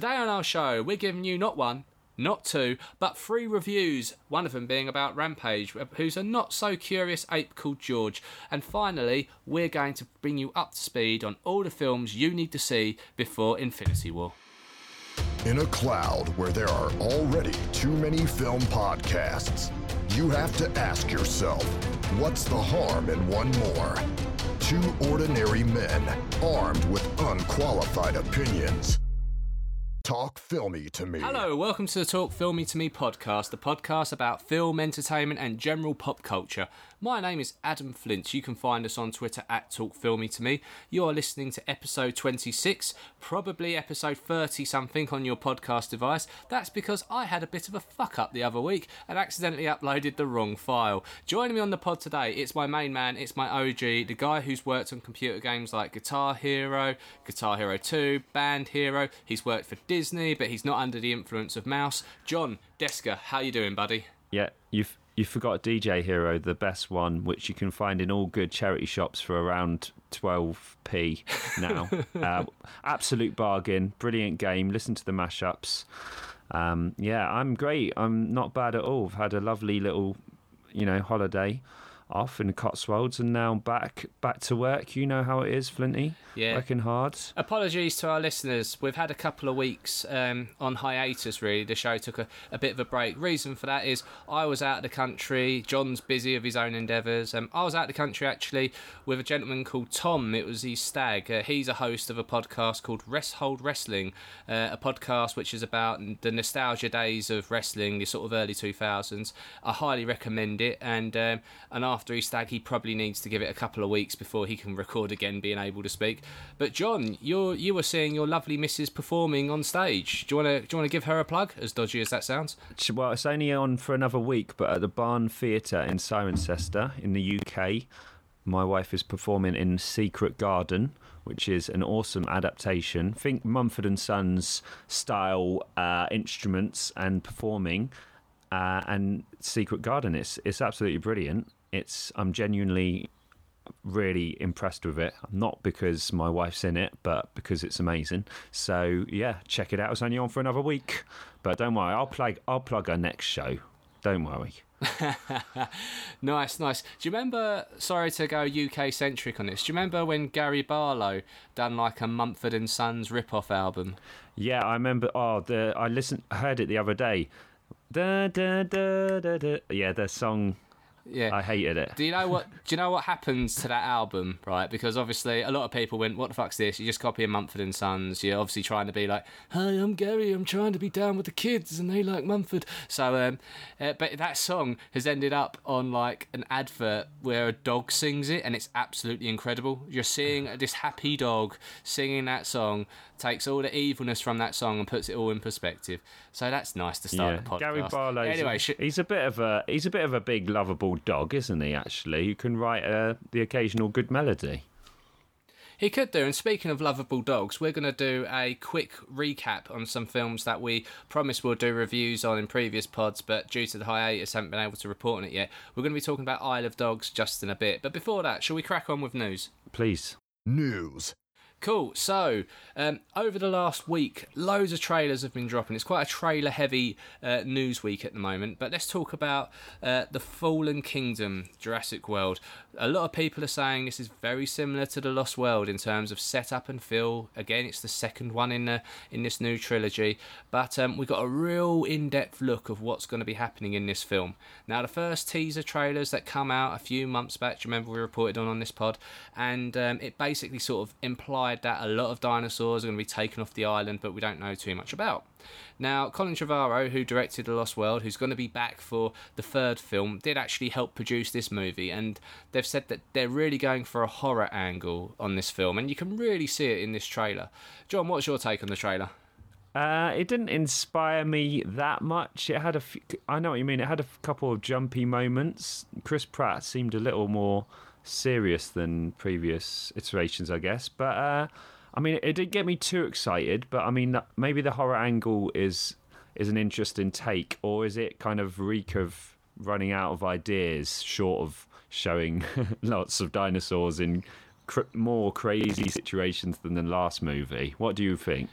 Today on our show, we're giving you not one, not two, but three reviews, one of them being about Rampage, who's a not-so-curious ape called George. And finally, we're going to bring you up to speed on all the films you need to see before Infinity War. In a cloud where there are already too many film podcasts, you have to ask yourself, what's the harm in one more? Two ordinary men armed with unqualified opinions. Talk Filmy to Me. Hello, welcome to the Talk Filmy to Me podcast, the podcast about film, entertainment and general pop culture. My name is Adam Flint. You can find us on Twitter at Talk Filmy to Me. You're listening to episode 26, probably episode 30-something on your podcast device. That's because I had a bit of a fuck-up the other week and accidentally uploaded the wrong file. Joining me on the pod today, it's my main man, it's my OG, the guy who's worked on computer games like Guitar Hero, Guitar Hero 2, Band Hero. He's worked for Disney, but he's not under the influence of mouse. John Desker, how you doing, buddy? Yeah, you forgot DJ Hero, the best one, which you can find in all good charity shops for around 12p now. Absolute bargain, brilliant game. Listen to the mashups. Yeah, I'm great. I'm not bad at all. I've had a lovely little, holiday off in the Cotswolds, and now back to work. You know how it is, Flinty. Yeah, working hard. Apologies to our listeners, we've had a couple of weeks on hiatus. Really, the show took a bit of a break. Reason for that is I was out of the country. John's busy of his own endeavours. I was out of the country actually with a gentleman called Tom. It was his stag. He's a host of a podcast called Resthold Wrestling, a podcast which is about the nostalgia days of wrestling, the sort of early 2000s. I highly recommend it, and after his stag, he probably needs to give it a couple of weeks before he can record again, being able to speak. But John, you were seeing your lovely missus performing on stage. Do you want to give her a plug? As dodgy as that sounds. Well, it's only on for another week, but at the Barn Theatre in Cirencester in the UK, my wife is performing in Secret Garden, which is an awesome adaptation. Think Mumford and Sons style instruments and performing, and Secret Garden. It's absolutely brilliant. I'm genuinely really impressed with it, not because my wife's in it, but because it's amazing. So yeah, check it out. It's only on for another week, but don't worry, I'll plug our next show, don't worry. Nice. Do you remember, sorry to go UK centric on this, do you remember when Gary Barlow done like a Mumford and Sons rip-off album? Yeah, I remember. I heard it the other day. Da, da, da, da, da. Yeah, their song. Yeah, I hated it. Do you know what happens to that album, right? Because obviously a lot of people went, what the fuck's this? You're just copying Mumford and Sons. You're obviously trying to be like, hi, I'm Gary, I'm trying to be down with the kids and they like Mumford. So but that song has ended up on like an advert where a dog sings it, and it's absolutely incredible. You're seeing this happy dog singing that song, takes all the evilness from that song and puts it all in perspective. So that's nice to start the podcast. Gary Barlow, anyway, he's a bit of a big lovable dog, isn't he? Actually, you can write the occasional good melody. He could do. And speaking of lovable dogs, we're going to do a quick recap on some films that we promised we'll do reviews on in previous pods, but due to the hiatus, haven't been able to report on it yet. We're going to be talking about Isle of Dogs just in a bit. But before that, shall we crack on with news? Please. News. Cool. So, over the last week, loads of trailers have been dropping. It's quite a trailer-heavy news week at the moment. But let's talk about The Fallen Kingdom, Jurassic World. A lot of people are saying this is very similar to The Lost World in terms of setup and feel. Again, it's the second one in this new trilogy. But we got a real in-depth look of what's going to be happening in this film. Now, the first teaser trailers that come out a few months back, you remember we reported on this pod, and it basically sort of implies that a lot of dinosaurs are going to be taken off the island, but we don't know too much about. Now, Colin Trevorrow, who directed The Lost World, who's going to be back for the third film, did actually help produce this movie, and they've said that they're really going for a horror angle on this film, and you can really see it in this trailer. John, what's your take on the trailer? It didn't inspire me that much. It had a few, I know what you mean, it had a couple of jumpy moments. Chris Pratt seemed a little more serious than previous iterations, I guess, but I mean, it didn't get me too excited. But I mean, maybe the horror angle is an interesting take, or is it kind of reek of running out of ideas, short of showing lots of dinosaurs in more crazy situations than the last movie? What do you think?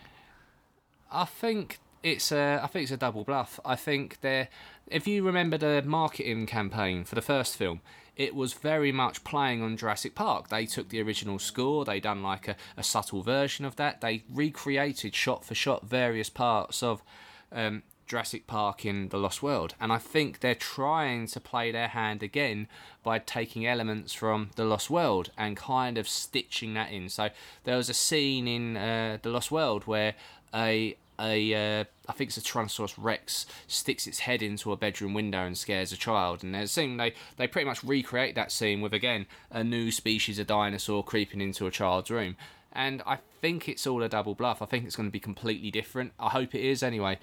I think it's a double bluff. I think they're... If you remember the marketing campaign for the first film, it was very much playing on Jurassic Park. They took the original score, they done like a subtle version of that. They recreated shot for shot various parts of Jurassic Park in The Lost World. And I think they're trying to play their hand again by taking elements from The Lost World and kind of stitching that in. So there was a scene in The Lost World where I think it's a Tyrannosaurus Rex sticks its head into a bedroom window and scares a child, and there's a scene they pretty much recreate that scene with, again, a new species of dinosaur creeping into a child's room. And I think it's all a double bluff. I think it's going to be completely different. I hope it is anyway.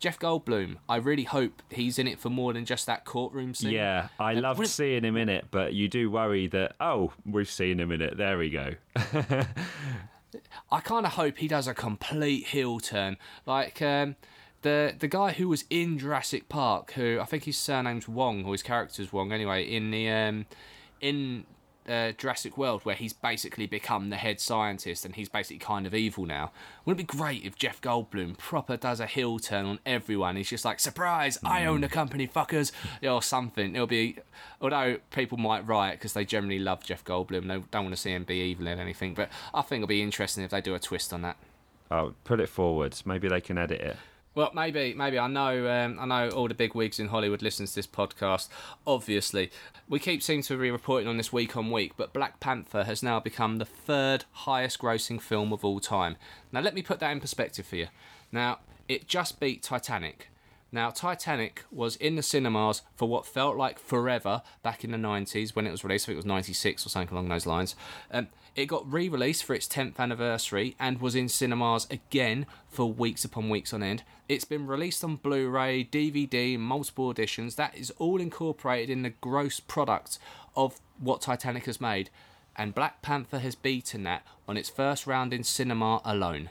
Jeff Goldblum, I really hope he's in it for more than just that courtroom scene. Yeah, I loved seeing him in it, but you do worry that, oh, we've seen him in it, there we go. I kind of hope he does a complete heel turn, like the guy who was in Jurassic Park, who I think his surname's Wong, or his character's Wong anyway, in the Jurassic World, where he's basically become the head scientist and he's basically kind of evil now. Wouldn't it be great if Jeff Goldblum proper does a heel turn on everyone? He's just like, surprise, I own the company, fuckers, or something. It'll be, although people might riot because they generally love Jeff Goldblum, they don't want to see him be evil and anything, but I think it'll be interesting if they do a twist on that. Oh, put it forwards, maybe they can edit it. Well, maybe. I know all the big wigs in Hollywood listen to this podcast, obviously. We keep seeming to be reporting on this week on week, but Black Panther has now become the third highest grossing film of all time. Now, let me put that in perspective for you. Now, it just beat Titanic. Now, Titanic was in the cinemas for what felt like forever back in the 90s when it was released. I think it was 96 or something along those lines. It got re-released for its 10th anniversary and was in cinemas again for weeks upon weeks on end. It's been released on Blu-ray, DVD, multiple editions. That is all incorporated in the gross product of what Titanic has made. And Black Panther has beaten that on its first round in cinema alone.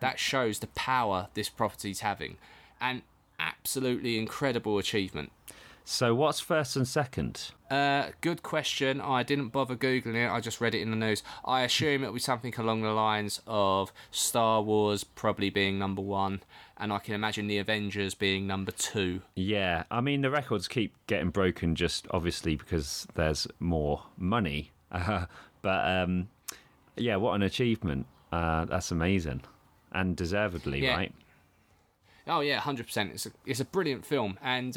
That shows the power this property's having. And absolutely incredible achievement. So what's first and second? Good question. I didn't bother Googling it. I just read it in the news. I assume it'll be something along the lines of Star Wars probably being number one, and I can imagine the Avengers being number two. Yeah, I mean, the records keep getting broken, just obviously because there's more money. But yeah, what an achievement. That's amazing. And deservedly, yeah. Right? Oh yeah, 100%. It's a brilliant film, and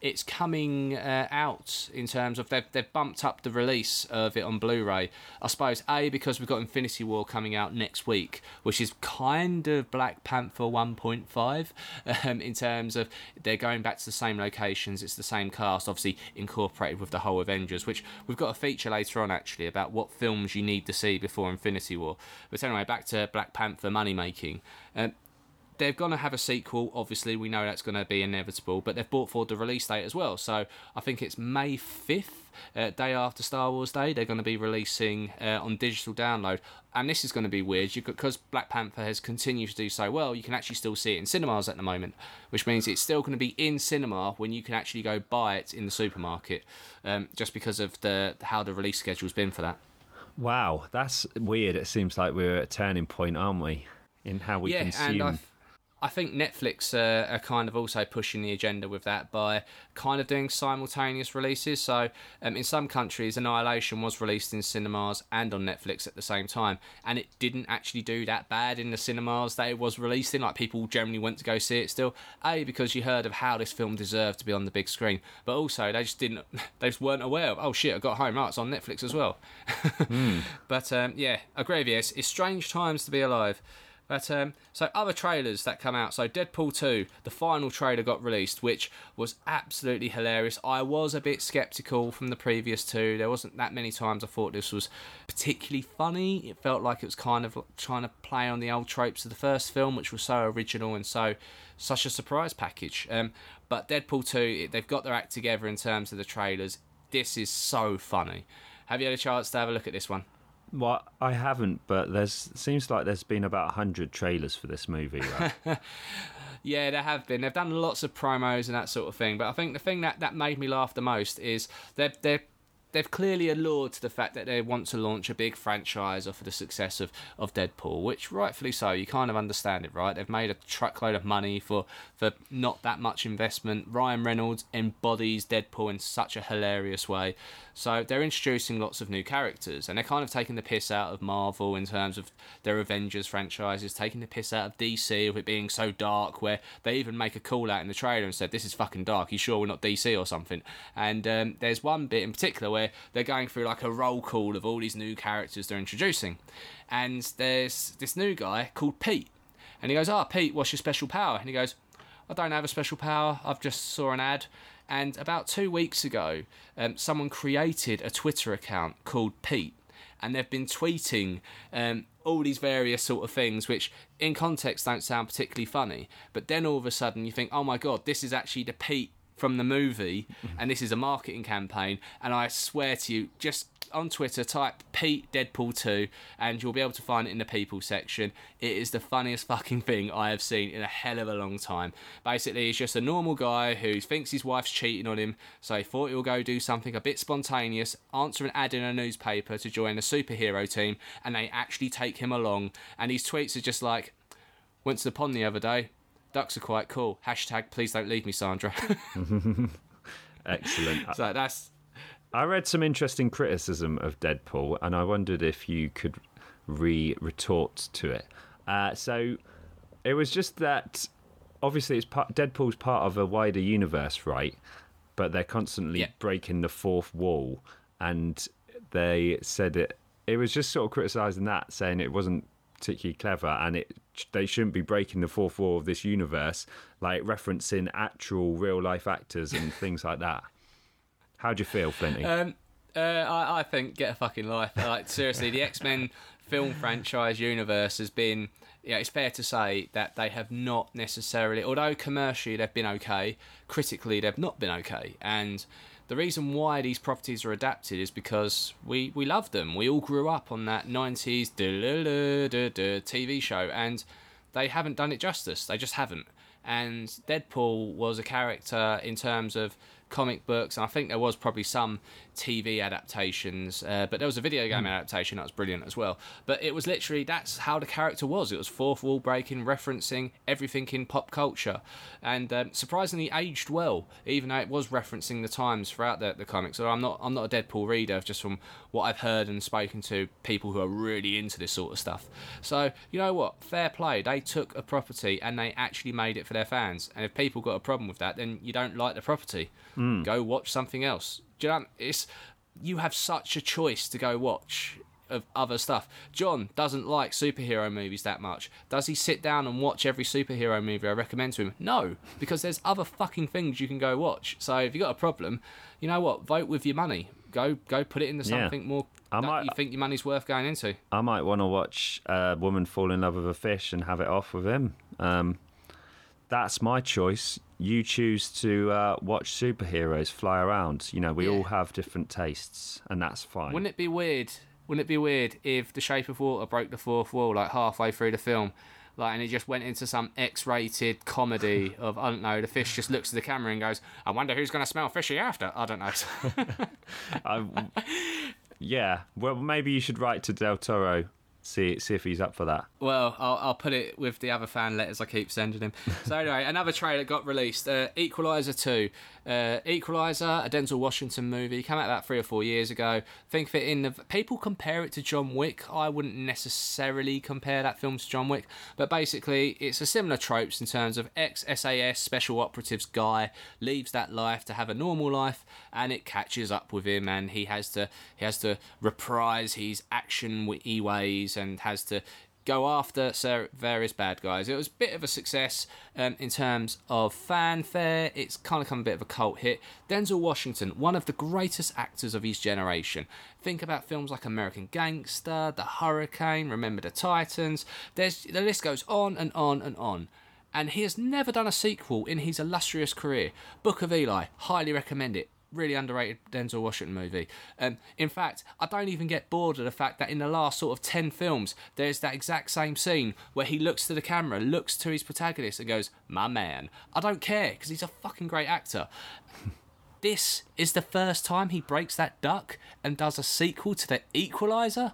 it's coming out in terms of they've bumped up the release of it on Blu-ray. I suppose because we've got Infinity War coming out next week, which is kind of Black Panther 1.5 in terms of they're going back to the same locations, it's the same cast, obviously incorporated with the whole Avengers, which we've got a feature later on actually about what films you need to see before Infinity War. But anyway, back to Black Panther money making. They're going to have a sequel, obviously, we know that's going to be inevitable, but they've brought forward the release date as well. So I think it's May 5th, day after Star Wars Day, they're going to be releasing on digital download. And this is going to be weird, because Black Panther has continued to do so well, you can actually still see it in cinemas at the moment, which means it's still going to be in cinema when you can actually go buy it in the supermarket, just because of how the release schedule's been for that. Wow, that's weird. It seems like we're at a turning point, aren't we, in how we consume... I think Netflix are kind of also pushing the agenda with that by kind of doing simultaneous releases. So in some countries, Annihilation was released in cinemas and on Netflix at the same time. And it didn't actually do that bad in the cinemas that it was released in. Like, people generally went to go see it still. Because you heard of how this film deserved to be on the big screen. But also, they just weren't aware of, oh shit, I got home, right, it's on Netflix as well. But yeah, Agravius, it's strange times to be alive. But so other trailers that come out. So Deadpool 2, the final trailer got released, which was absolutely hilarious. I was a bit sceptical from the previous two. There wasn't that many times I thought this was particularly funny. It felt like it was kind of trying to play on the old tropes of the first film, which was so original and such a surprise package. But Deadpool 2, they've got their act together in terms of the trailers. This is so funny. Have you had a chance to have a look at this one? Well, I haven't, but seems like there's been about 100 trailers for this movie, right? Yeah, there have been. They've done lots of promos and that sort of thing, but I think the thing that made me laugh the most is they're they've clearly allured to the fact that they want to launch a big franchise off of the success of Deadpool, which rightfully so. You kind of understand it, right? They've made a truckload of money for not that much investment. Ryan Reynolds embodies Deadpool in such a hilarious way. So they're introducing lots of new characters, and they're kind of taking the piss out of Marvel in terms of their Avengers franchises, taking the piss out of DC of it being so dark, where they even make a call out in the trailer and said, this is fucking dark, you sure we're not DC or something? And there's one bit in particular where they're going through like a roll call of all these new characters they're introducing, and there's this new guy called Pete, and he goes, Pete, what's your special power? And he goes, I don't have a special power, I've just saw an ad. And about 2 weeks ago, someone created a Twitter account called Pete, and they've been tweeting all these various sort of things, which in context don't sound particularly funny, but then all of a sudden you think, oh my god, this is actually the Pete from the movie, and this is a marketing campaign. And I swear to you, just on Twitter type Pete Deadpool 2 and you'll be able to find it in the people section. It is the funniest fucking thing I have seen in a hell of a long time. Basically, he's just a normal guy who thinks his wife's cheating on him, so he thought he'll go do something a bit spontaneous, answer an ad in a newspaper to join a superhero team, and they actually take him along. And his tweets are just like, went to the pond the other day, ducks are quite cool, hashtag please don't leave me Sandra. Excellent. So that's, I read some interesting criticism of Deadpool, and I wondered if you could retort to it. So it was just that, obviously, Deadpool's part of a wider universe, right? But they're constantly breaking the fourth wall, and they said it was just sort of criticising that, saying it wasn't particularly clever, and they shouldn't be breaking the fourth wall of this universe, like referencing actual real-life actors and things like that. How do you feel, Flinty? I think get a fucking life. Like seriously, the X-Men film franchise universe has been, it's fair to say that they have not necessarily, although commercially they've been okay, critically they've not been okay. And the reason why these properties are adapted is because we love them. We all grew up on that 90s TV show, and they haven't done it justice. They just haven't. And Deadpool was a character in terms of comic books, and I think there was probably some TV adaptations, but there was a video game adaptation that was brilliant as well. But it was literally, that's how the character was. It was fourth wall breaking, referencing everything in pop culture, and surprisingly aged well, even though it was referencing the times throughout the comics. So I'm not a Deadpool reader, just from what I've heard and spoken to people who are really into this sort of stuff. So you know what, fair play, they took a property and they actually made it for their fans, and if people got a problem with that, then you don't like the property. Go watch something else. Do you know, you have such a choice to go watch of other stuff. John doesn't like superhero movies that much. Does he sit down and watch every superhero movie I recommend to him? No, because there's other fucking things you can go watch. So if you've got a problem, you know what, vote with your money. Go put it into something more you think your money's worth going into. I might want to watch a woman fall in love with a fish and have it off with him. That's my choice. You choose to watch superheroes fly around. You know, we all have different tastes, and that's fine. Wouldn't it be weird if The Shape of Water broke the fourth wall like halfway through the film, like, and it just went into some X-rated comedy of, I don't know, the fish just looks at the camera and goes, I wonder who's going to smell fishy after? I don't know. Yeah, well, maybe you should write to Del Toro. See if he's up for that. Well, I'll put it with the other fan letters I keep sending him. So anyway, another trailer got released, Equalizer 2. Equalizer, a Denzel Washington movie, came out about 3 or 4 years ago. Think of it in the... People compare it to John Wick. I wouldn't necessarily compare that film to John Wick, but basically it's a similar tropes in terms of ex-SAS special operatives guy leaves that life to have a normal life, and it catches up with him, and he has to reprise his action witty ways and has to go after various bad guys. It was a bit of a success in terms of fanfare. It's kind of become a bit of a cult hit. Denzel Washington, one of the greatest actors of his generation. Think about films like American Gangster, The Hurricane, Remember the Titans. The list goes on and on and on. And he has never done a sequel in his illustrious career. Book of Eli, highly recommend it. Really underrated Denzel Washington movie. In fact, I don't even get bored of the fact that in the last sort of 10 films, there's that exact same scene where he looks to the camera, looks to his protagonist and goes, my man. I don't care, because he's a fucking great actor. This is the first time he breaks that duck and does a sequel to The Equalizer.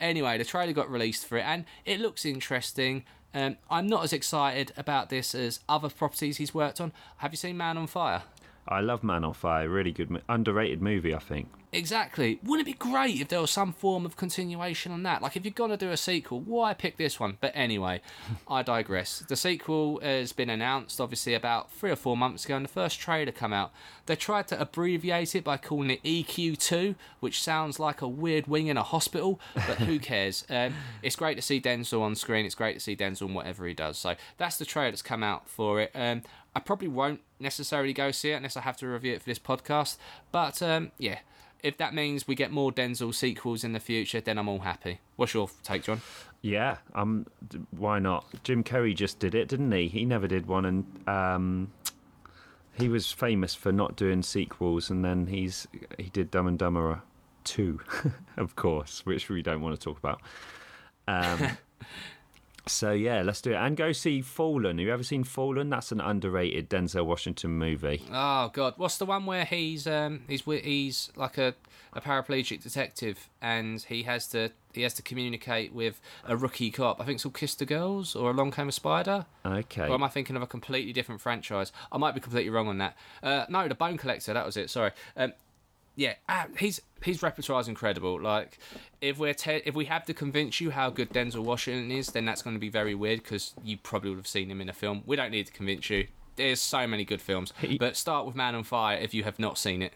Anyway, the trailer got released for it, and it looks interesting. I'm not as excited about this as other properties he's worked on. Have you seen Man on Fire? I love Man on Fire. Really good, underrated movie, I think. Exactly. Wouldn't it be great if there was some form of continuation on that? Like, if you're going to do a sequel, why pick this one? But anyway, I digress. The sequel has been announced, obviously, about 3 or 4 months ago, and the first trailer came out. They tried to abbreviate it by calling it EQ2, which sounds like a weird wing in a hospital, but who cares? It's great to see Denzel on screen. It's great to see Denzel in whatever he does. So that's the trailer that's come out for it. I probably won't necessarily go see it unless I have to review it for this podcast. But, yeah, if that means we get more Denzel sequels in the future, then I'm all happy. What's your take, John? Yeah, why not? Jim Carrey just did it, didn't he? He never did one, and he was famous for not doing sequels, and then he did Dumb and Dumber 2, of course, which we don't want to talk about. So, yeah, let's do it. And go see Fallen. Have you ever seen Fallen? That's an underrated Denzel Washington movie. Oh, God. What's the one where he's like a paraplegic detective, and he has to communicate with a rookie cop? I think it's called Kiss the Girls or Along Came a Spider. Okay. Or am I thinking of a completely different franchise? I might be completely wrong on that. No, The Bone Collector. That was it. Sorry. Yeah, his repertoire is incredible. Like, if we have to convince you how good Denzel Washington is, then that's going to be very weird, because you probably would have seen him in a film. We don't need to convince you. There's so many good films, but start with Man on Fire if you have not seen it.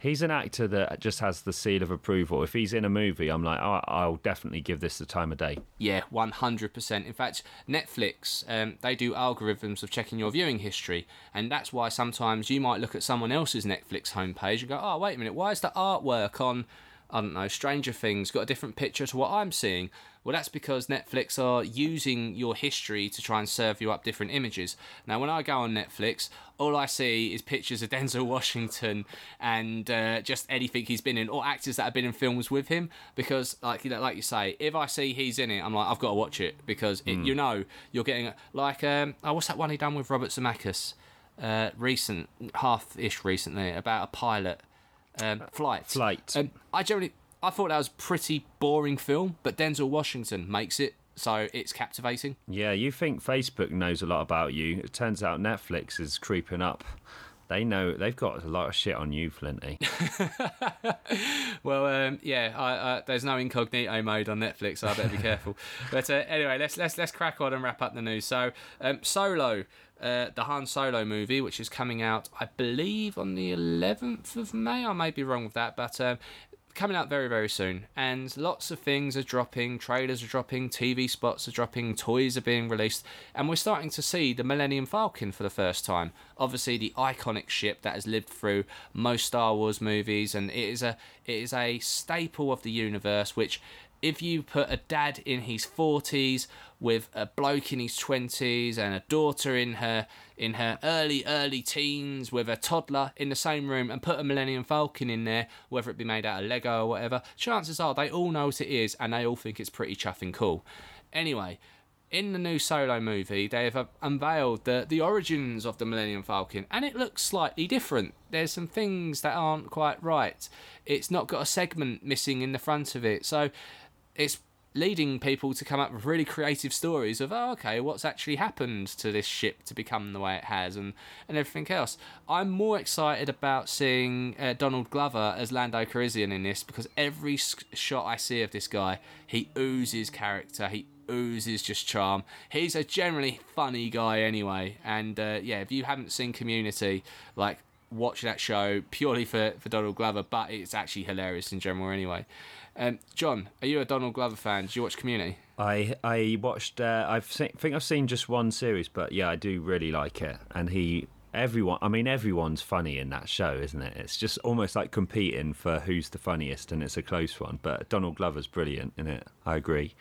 He's an actor that just has the seal of approval. If he's in a movie, I'm like, oh, I'll definitely give this the time of day. Yeah, 100%. In fact, Netflix, they do algorithms of checking your viewing history, and that's why sometimes you might look at someone else's Netflix homepage and go, oh, wait a minute, why is the artwork on, I don't know, Stranger Things got a different picture to what I'm seeing? Well, that's because Netflix are using your history to try and serve you up different images. Now, when I go on Netflix, all I see is pictures of Denzel Washington and just anything he's been in, or actors that have been in films with him, because, like you say, if I see he's in it, I'm like, I've got to watch it, because you know you're getting, like, what's that one he done with Robert Zemeckis? Recently, about a pilot. Flight. I thought that was a pretty boring film, but Denzel Washington makes it, so it's captivating. Yeah, you think Facebook knows a lot about you. It turns out Netflix is creeping up. They know they've got a lot of shit on you, Flinty. Well, there's no incognito mode on Netflix, so I better be careful. But anyway, let's crack on and wrap up the news. So, Solo, the Han Solo movie, which is coming out, I believe, on the 11th of May. I may be wrong with that, but coming out very, very soon. And lots of things are dropping. Trailers are dropping, TV spots are dropping, toys are being released, and we're starting to see the Millennium Falcon for the first time. Obviously, the iconic ship that has lived through most Star Wars movies, and it is a staple of the universe, which, if you put a dad in his 40s with a bloke in his 20s and a daughter in her early teens with a toddler in the same room, and put a Millennium Falcon in there, whether it be made out of Lego or whatever, chances are they all know what it is and they all think it's pretty chuffing cool. Anyway, in the new Solo movie, they have unveiled the origins of the Millennium Falcon, and it looks slightly different. There's some things that aren't quite right. It's not got a segment missing in the front of it, so it's leading people to come up with really creative stories of, oh, okay, what's actually happened to this ship to become the way it has, and everything else. I'm more excited about seeing Donald Glover as Lando Calrissian in this, because every shot I see of this guy, he oozes character, he oozes just charm. He's a generally funny guy anyway, and if you haven't seen Community, like, watch that show purely for Donald Glover, but it's actually hilarious in general anyway. John, are you a Donald Glover fan? Do you watch Community? I watched think I've seen just one series, but yeah, I do really like it, and everyone's funny in that show, isn't it? It's just almost like competing for who's the funniest, and it's a close one, but Donald Glover's brilliant in it. I agree.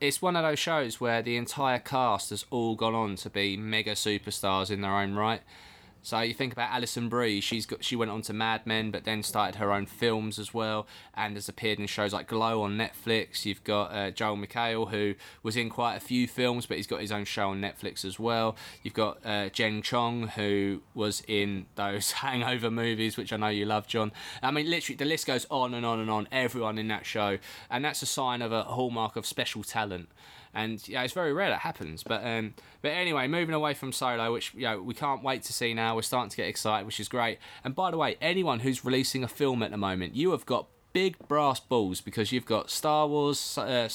It's one of those shows where the entire cast has all gone on to be mega superstars in their own right. So you think about Alison Brie, she went on to Mad Men, but then started her own films as well, and has appeared in shows like Glow on Netflix. You've got Joel McHale, who was in quite a few films, but he's got his own show on Netflix as well. You've got Jen Chong, who was in those Hangover movies, which I know you love, John. I mean, literally, the list goes on and on and on, everyone in that show, and that's a sign of a hallmark of special talent. And yeah, it's very rare that happens. But anyway, moving away from Solo, which we can't wait to see now. We're starting to get excited, which is great. And by the way, anyone who's releasing a film at the moment, you have got big brass balls, because you've got Star Wars, the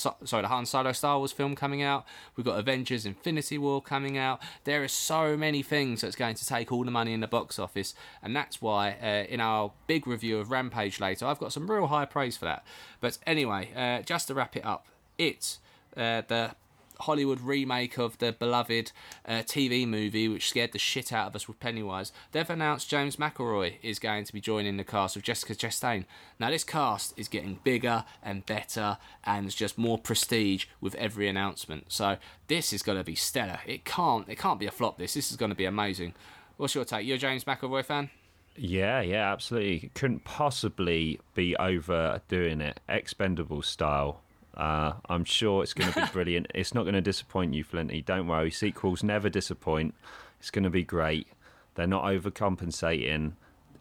Han Solo Star Wars film coming out. We've got Avengers Infinity War coming out. There are so many things that's going to take all the money in the box office, and that's why in our big review of Rampage later, I've got some real high praise for that. But anyway, just to wrap it up, It, the Hollywood remake of the beloved TV movie which scared the shit out of us with Pennywise, they've announced James McAvoy is going to be joining the cast of Jessica Chastain. Now this cast is getting bigger and better, and it's just more prestige with every announcement. So this is going to be stellar. It can't be a flop. This is going to be amazing. What's your take? You're a James McAvoy fan? Yeah, absolutely. Couldn't possibly be overdoing it, Expendables style. I'm sure it's going to be brilliant. It's not going to disappoint you, Flinty. Don't worry. Sequels never disappoint. It's going to be great. They're not overcompensating.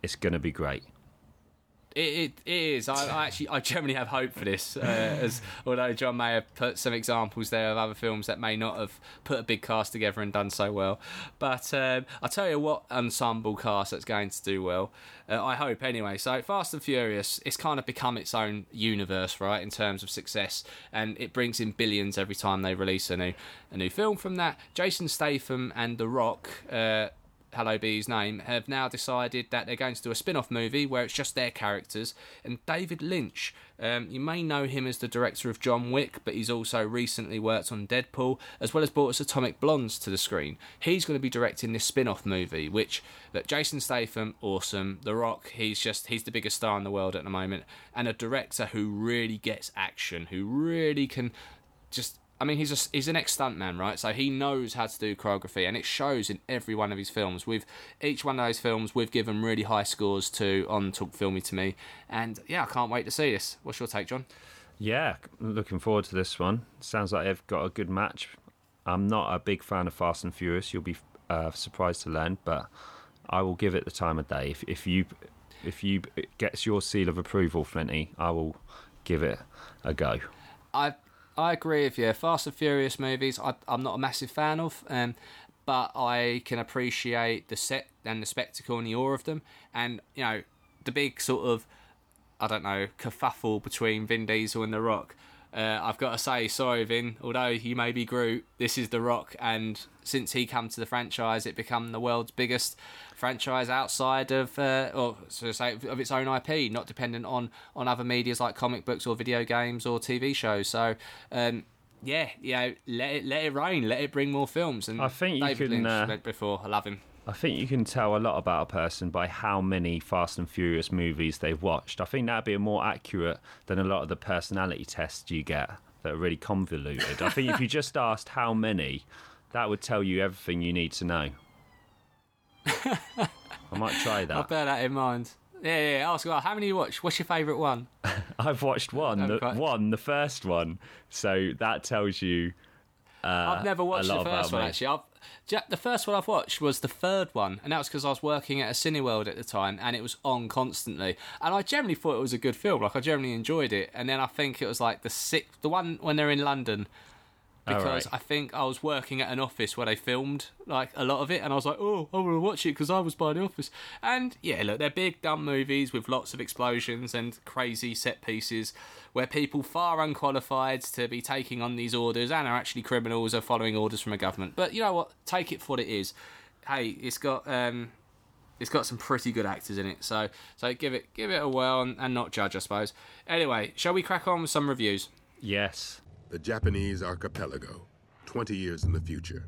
It's going to be great. It is. I generally have hope for this. Although John may have put some examples there of other films that may not have put a big cast together and done so well. But I'll tell you what ensemble cast that's going to do well. I hope anyway. So Fast and Furious, it's kind of become its own universe, right, in terms of success. And it brings in billions every time they release a new film from that. Jason Statham and The Rock... hello B's name, have now decided that they're going to do a spin-off movie where it's just their characters. And David Lynch, you may know him as the director of John Wick, but he's also recently worked on Deadpool, as well as brought us Atomic Blondes to the screen. He's going to be directing this spin-off movie, which, look, Jason Statham, awesome. The Rock, he's the biggest star in the world at the moment, and a director who really gets action, who really can just... I mean, he's an ex-stuntman, right? So he knows how to do choreography, and it shows in every one of his films. With each one of those films, we've given really high scores to on Talk Filmy to Me. And, yeah, I can't wait to see this. What's your take, John? Yeah, looking forward to this one. Sounds like they've got a good match. I'm not a big fan of Fast and Furious. You'll be surprised to learn, but I will give it the time of day. If you gets your seal of approval, Flinty, I will give it a go. I agree with you. Fast and Furious movies, I'm not a massive fan of, but I can appreciate the set and the spectacle and the awe of them. And, the big sort of, kerfuffle between Vin Diesel and The Rock. I've got to say, sorry, Vin, although you may be Groot, this is The Rock. And since he come to the franchise, it become the world's biggest franchise outside of, of its own IP, not dependent on other medias like comic books or video games or TV shows. So, let it rain, let it bring more films. And I think David Lynch said before, I love him. I think you can tell a lot about a person by how many Fast and Furious movies they've watched. I think that'd be more accurate than a lot of the personality tests you get that are really convoluted. I think if you just asked how many, that would tell you everything you need to know. I might try that. I'll bear that in mind. Yeah. Ask, how many you watch? What's your favourite one? I've watched the first one. So that tells you. I've never watched the first one, actually. The first one I've watched was the third one, and that was because I was working at a Cineworld at the time, and it was on constantly. And I generally thought it was a good film. I generally enjoyed it. And then I think it was like the sixth, the one when they're in London, because I think I was working at an office where they filmed like a lot of it, and I was like, oh, I want to watch it because I was by the office. And yeah, look, they're big, dumb movies with lots of explosions and crazy set pieces where people far unqualified to be taking on these orders and are actually criminals or following orders from a government. But you know what? Take it for what it is. Hey, it's got some pretty good actors in it, so give it a whirl and not judge, I suppose. Anyway, shall we crack on with some reviews? Yes. The Japanese Archipelago, 20 years in the future.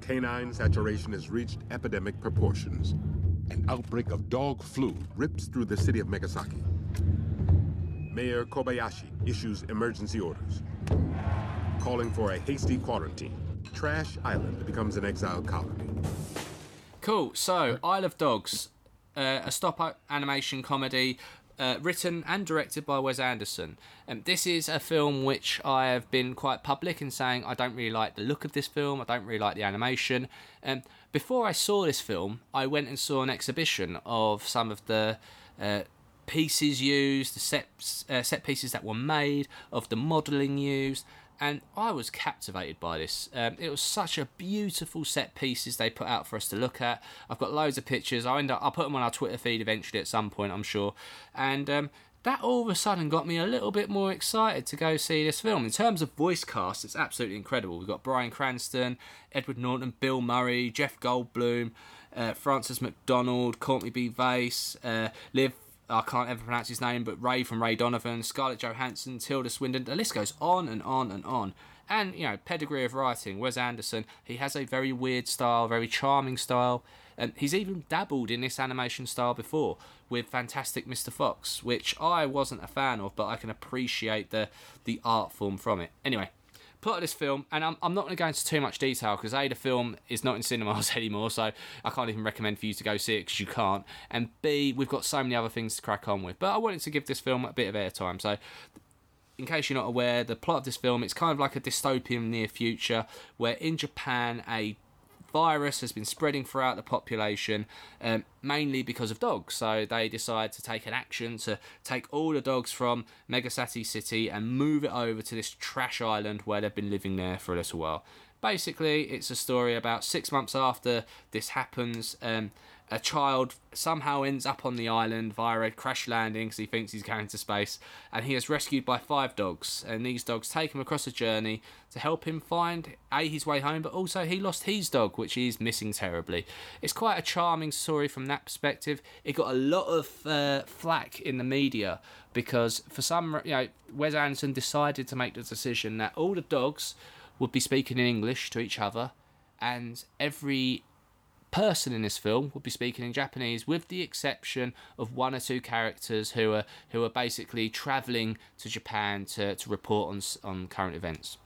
Canine saturation has reached epidemic proportions. An outbreak of dog flu rips through the city of Nagasaki. Mayor Kobayashi issues emergency orders, calling for a hasty quarantine. Trash Island becomes an exiled colony. Cool. So, Isle of Dogs, a stop animation comedy written and directed by Wes Anderson. This is a film which I have been quite public in saying I don't really like the look of this film, I don't really like the animation. Before I saw this film, I went and saw an exhibition of some of the pieces used, the set pieces that were made, of the modelling used, and I was captivated by this. It was such a beautiful set pieces they put out for us to look at. I've got loads of pictures. I'll put them on our Twitter feed eventually at some point, I'm sure. And that all of a sudden got me a little bit more excited to go see this film. In terms of voice cast, it's absolutely incredible. We've got Bryan Cranston, Edward Norton, Bill Murray, Jeff Goldblum, Frances McDormand, Courtney B. Vase, Liv, I can't ever pronounce his name, but Ray from Ray Donovan, Scarlett Johansson, Tilda Swinton, the list goes on and on and on. And, you know, pedigree of writing, Wes Anderson, he has a very weird style, very charming style, and he's even dabbled in this animation style before with Fantastic Mr. Fox, which I wasn't a fan of, but I can appreciate the art form from it. Anyway, plot of this film, and I'm not going to go into too much detail because A, the film is not in cinemas anymore, so I can't even recommend for you to go see it because you can't, and B, we've got so many other things to crack on with, but I wanted to give this film a bit of airtime. So in case you're not aware, the plot of this film, it's kind of like a dystopian near future where in Japan a virus has been spreading throughout the population, mainly because of dogs. So they decide to take an action to take all the dogs from Megasaki City and move it over to this trash island where they've been living there for a little while. Basically, it's a story about 6 months after this happens, a child somehow ends up on the island via a crash landing because he thinks he's going to space, and he is rescued by 5 dogs, and these dogs take him across a journey to help him find, A, his way home, but also he lost his dog, which he's missing terribly. It's quite a charming story from that perspective. It got a lot of flack in the media because for some, you know, Wes Anderson decided to make the decision that all the dogs would be speaking in English to each other, and every person in this film would be speaking in Japanese, with the exception of 1 or 2 characters who are basically travelling to Japan to report on current events.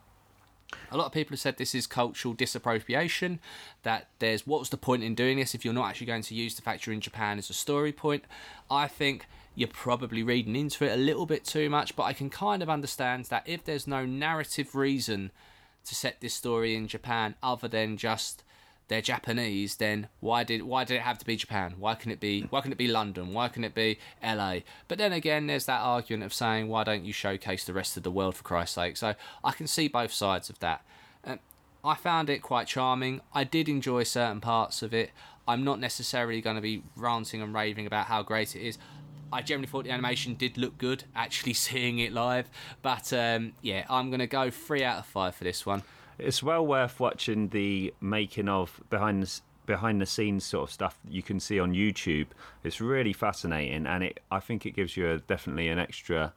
A lot of people have said this is cultural disappropriation, that there's what's the point in doing this if you're not actually going to use the fact you're in Japan as a story point. I think you're probably reading into it a little bit too much, but I can kind of understand that if there's no narrative reason to set this story in Japan other than just they're Japanese, then why did it have to be Japan? Why can it be London? Why can it be LA? But then again, there's that argument of saying, why don't you showcase the rest of the world, for Christ's sake? So I can see both sides of that. I found it quite charming. I did enjoy certain parts of it. I'm not necessarily going to be ranting and raving about how great it is. I generally thought the animation did look good, actually seeing it live. But yeah, I'm going to go 3 out of 5 for this one. It's well worth watching the making of behind the scenes sort of stuff you can see on YouTube. It's really fascinating, and I think it gives you definitely an extra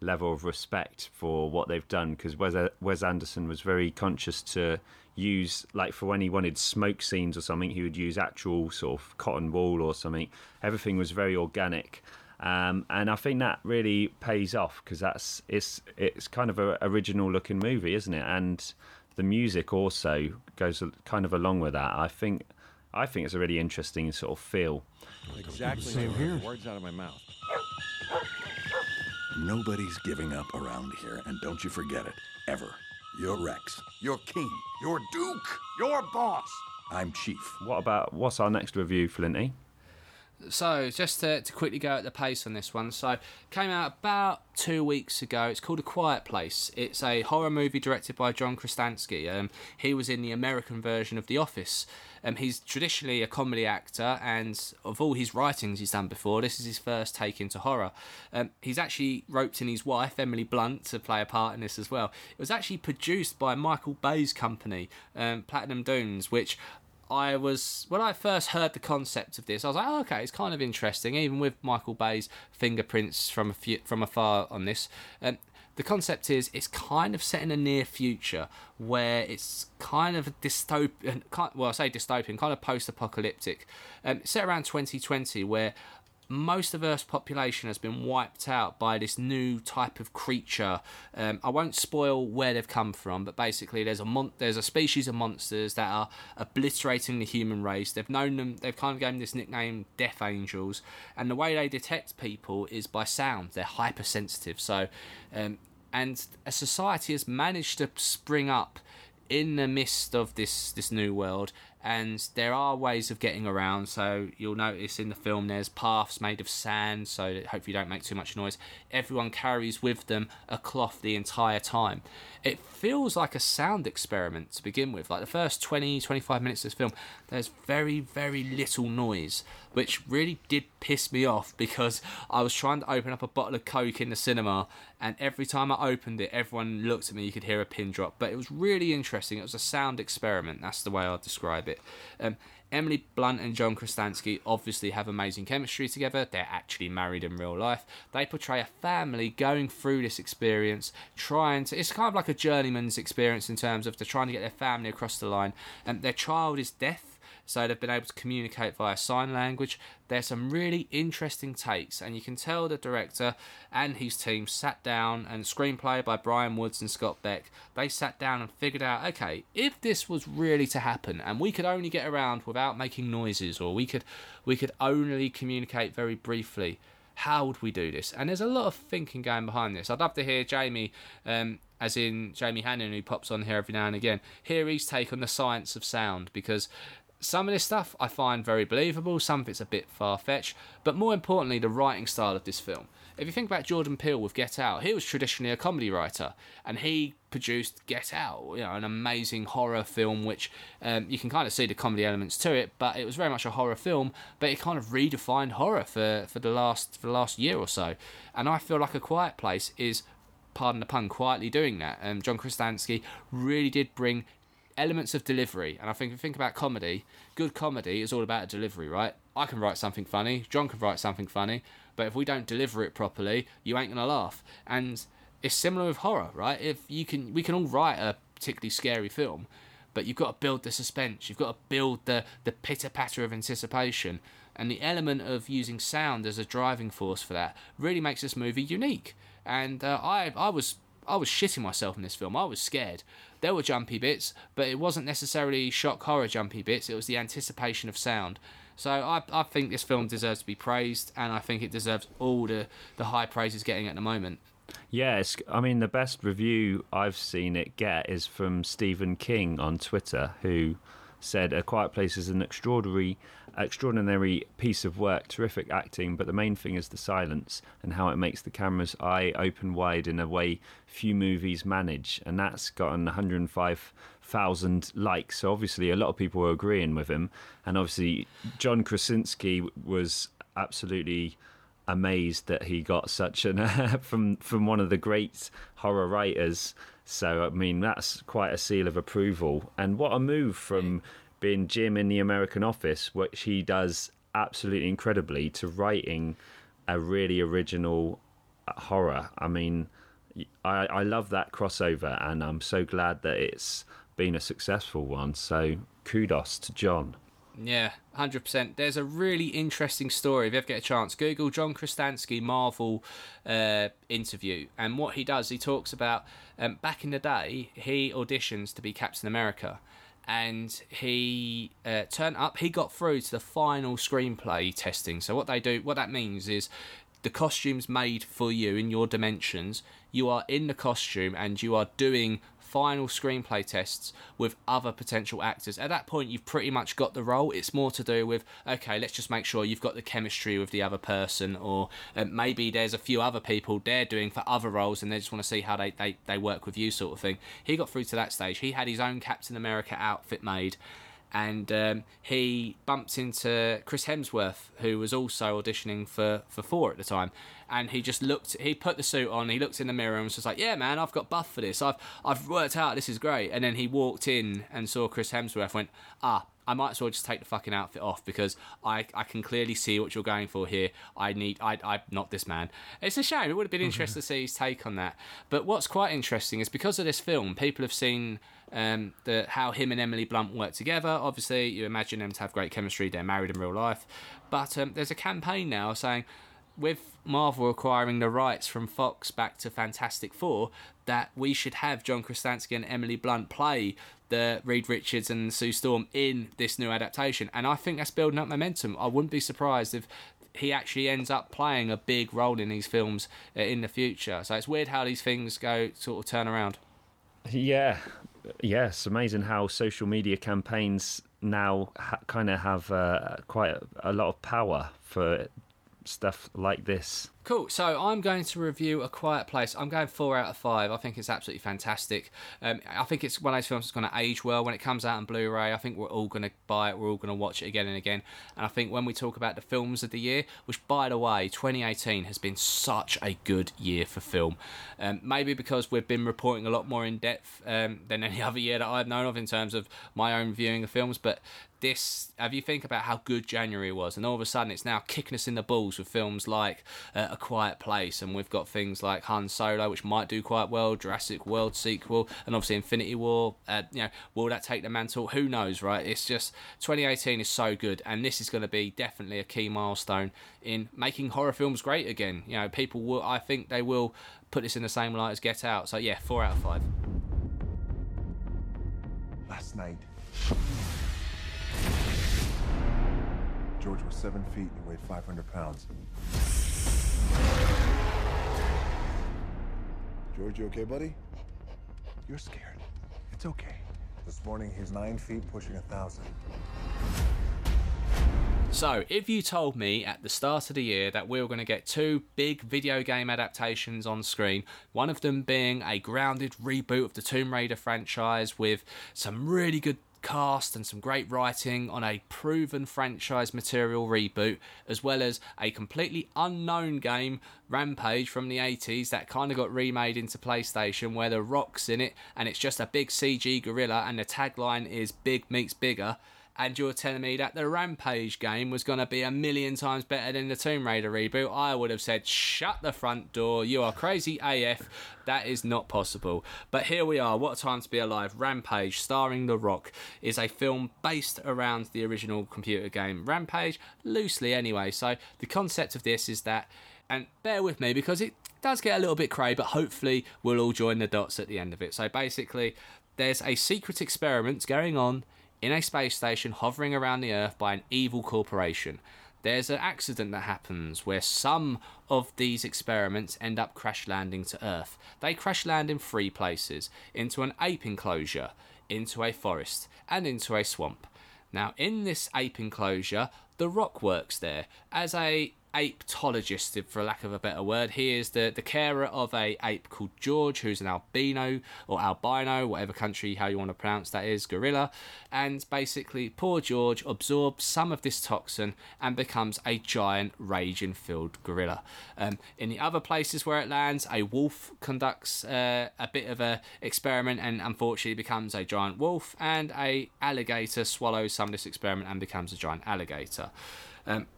level of respect for what they've done, because Wes Anderson was very conscious to use, like, for when he wanted smoke scenes or something, he would use actual sort of cotton wool or something. Everything was very organic. And I think that really pays off, because it's kind of an original looking movie, isn't it? And the music also goes kind of along with that. I think it's a really interesting sort of feel. Exactly. Same here. Words out of my mouth. Nobody's giving up around here, and don't you forget it, ever. You're Rex. You're King. You're Duke. You're Boss. I'm Chief. What's our next review, Flinty? So, just to quickly go at the pace on this one. So, came out about 2 weeks ago. It's called A Quiet Place. It's a horror movie directed by John Krasinski. He was in the American version of The Office. He's traditionally a comedy actor, and of all his writings he's done before, this is his first take into horror. He's actually roped in his wife, Emily Blunt, to play a part in this as well. It was actually produced by Michael Bay's company, Platinum Dunes, which... when I first heard the concept of this, I was like, oh, okay, it's kind of interesting, even with Michael Bay's fingerprints from afar on this. The concept is, it's kind of set in a near future where it's kind of dystopian, kind of post-apocalyptic, set around 2020, where most of Earth's population has been wiped out by this new type of creature. I won't spoil where they've come from, but basically there's a species of monsters that are obliterating the human race. They've known them, they've kind of given this nickname Death Angels, and the way they detect people is by sound. They're hypersensitive. So, and a society has managed to spring up in the midst of this new world, and there are ways of getting around. So you'll notice in the film there's paths made of sand, so that hopefully you don't make too much noise. Everyone carries with them a cloth the entire time. It feels like a sound experiment to begin with. Like the first 20-25 minutes of this film, there's very, very little noise, which really did piss me off, because I was trying to open up a bottle of Coke in the cinema, and every time I opened it, everyone looked at me, you could hear a pin drop. But it was really interesting. It was a sound experiment, that's the way I'd describe it. Emily Blunt and John Krasinski obviously have amazing chemistry together. They're actually married in real life. They portray a family going through this experience, it's kind of like a journeyman's experience in terms of they're trying to get their family across the line. Their child is deaf, so they've been able to communicate via sign language. There's some really interesting takes, and you can tell the director and his team sat down, and screenplay by Brian Woods and Scott Beck, they sat down and figured out, okay, if this was really to happen and we could only get around without making noises, or we could only communicate very briefly, how would we do this? And there's a lot of thinking going behind this. I'd love to hear Jamie, as in Jamie Hannon, who pops on here every now and again, hear his take on the science of sound, because some of this stuff I find very believable, some of it's a bit far-fetched, but more importantly, the writing style of this film. If you think about Jordan Peele with Get Out, he was traditionally a comedy writer, and he produced Get Out, an amazing horror film, which you can kind of see the comedy elements to it, but it was very much a horror film, but it kind of redefined horror for the last year or so. And I feel like A Quiet Place is, pardon the pun, quietly doing that. John Krasinski really did bring elements of delivery, and I think if you think about comedy, good comedy is all about delivery, right? I can write something funny, John can write something funny, but if we don't deliver it properly, you ain't gonna laugh. And it's similar with horror, right? If we can all write a particularly scary film, but you've got to build the suspense, you've got to build the pitter-patter of anticipation, and the element of using sound as a driving force for that really makes this movie unique. And I was shitting myself in this film. I was scared. There were jumpy bits, but it wasn't necessarily shock horror jumpy bits. It was the anticipation of sound. So I think this film deserves to be praised, and I think it deserves all the high praise it's getting at the moment. Yes, I mean, the best review I've seen it get is from Stephen King on Twitter, who said, "A Quiet Place is an extraordinary piece of work, terrific acting, but the main thing is the silence and how it makes the camera's eye open wide in a way few movies manage." And that's gotten 105,000 likes, so obviously a lot of people were agreeing with him. And obviously John Krasinski was absolutely amazed that he got such an from one of the great horror writers. So, I mean, that's quite a seal of approval. And what a move from being Jim in The American Office, which he does absolutely incredibly, to writing a really original horror. I mean, I love that crossover, and I'm so glad that it's been a successful one. So, kudos to John. Yeah, 100%. There's a really interesting story. If you ever get a chance, Google John Krasinski Marvel interview. And what he does, he talks about back in the day, he auditions to be Captain America. And he turned up, he got through to the final screenplay testing. So what that means is the costume's made for you in your dimensions. You are in the costume and you are doing final screenplay tests with other potential actors. At that point, you've pretty much got the role. It's more to do with, okay, let's just make sure you've got the chemistry with the other person, or maybe there's a few other people they're doing for other roles and they just want to see how they work with you, sort of thing. He got through to that stage. He had his own Captain America outfit made, and he bumped into Chris Hemsworth, who was also auditioning for Thor at the time, and he just looked, he put the suit on, he looked in the mirror and was just like, yeah man, I've got buff for this, I've worked out, this is great. And then he walked in and saw Chris Hemsworth, went, I might as well just take the fucking outfit off, because I can clearly see what you're going for here. I'm not this man. It's a shame. It would have been interesting to see his take on that. But what's quite interesting is, because of this film, people have seen how him and Emily Blunt work together. Obviously, you imagine them to have great chemistry. They're married in real life. But there's a campaign now saying, with Marvel acquiring the rights from Fox back to Fantastic Four, that we should have John Krasinski and Emily Blunt play the Reed Richards and Sue Storm in this new adaptation. And I think that's building up momentum. I wouldn't be surprised if he actually ends up playing a big role in these films in the future. So it's weird how these things go, sort of turn around. Yeah. Yeah, it's amazing how social media campaigns now kind of have quite a lot of power for stuff like this. Cool. So I'm going to review A Quiet Place. I'm going 4 out of 5. I think it's absolutely fantastic. I think it's one of those films that's going to age well when it comes out on Blu-ray. I think we're all going to buy it. We're all going to watch it again and again. And I think when we talk about the films of the year, which by the way, 2018 has been such a good year for film. Maybe because we've been reporting a lot more in depth than any other year that I've known of in terms of my own viewing of films. But this, if you think about how good January was, and all of a sudden it's now kicking us in the balls with films like A Quiet Place, and we've got things like Han Solo, which might do quite well, Jurassic World sequel, and obviously Infinity War. Will that take the mantle? Who knows, right? It's just 2018 is so good, and this is going to be definitely a key milestone in making horror films great again. You know, people will, I think they will put this in the same light as Get Out. So yeah, 4 out of 5. Last night, George was 7 feet and weighed 500 pounds. George, you okay, buddy? You're scared. It's okay. This morning, he's 9 feet, pushing 1,000. So, if you told me at the start of the year that we were going to get 2 big video game adaptations on screen, one of them being a grounded reboot of the Tomb Raider franchise with some really good cast and some great writing on a proven franchise material reboot, as well as a completely unknown game, Rampage, from the 80s that kind of got remade into PlayStation, where The Rock's in it and it's just a big CG gorilla and the tagline is big meets bigger, and you're telling me that the Rampage game was going to be 1,000,000 times better than the Tomb Raider reboot, I would have said, shut the front door, you are crazy AF, that is not possible. But here we are, what a time to be alive. Rampage, starring The Rock, is a film based around the original computer game Rampage, loosely anyway. So the concept of this is that, and bear with me because it does get a little bit cray, but hopefully we'll all join the dots at the end of it. So basically, there's a secret experiment going on in a space station hovering around the Earth by an evil corporation. There's an accident that happens where some of these experiments end up crash landing to Earth. They crash land in 3 places, into an ape enclosure, into a forest, and into a swamp. Now, in this ape enclosure, The Rock works there as a apetologist, for lack of a better word. He is the carer of a ape called George, who's an albino, whatever country, how you want to pronounce that is, gorilla. And basically, poor George absorbs some of this toxin and becomes a giant rage-infilled gorilla. In the other places where it lands, a wolf conducts a bit of a experiment and unfortunately becomes a giant wolf, and a alligator swallows some of this experiment and becomes a giant alligator.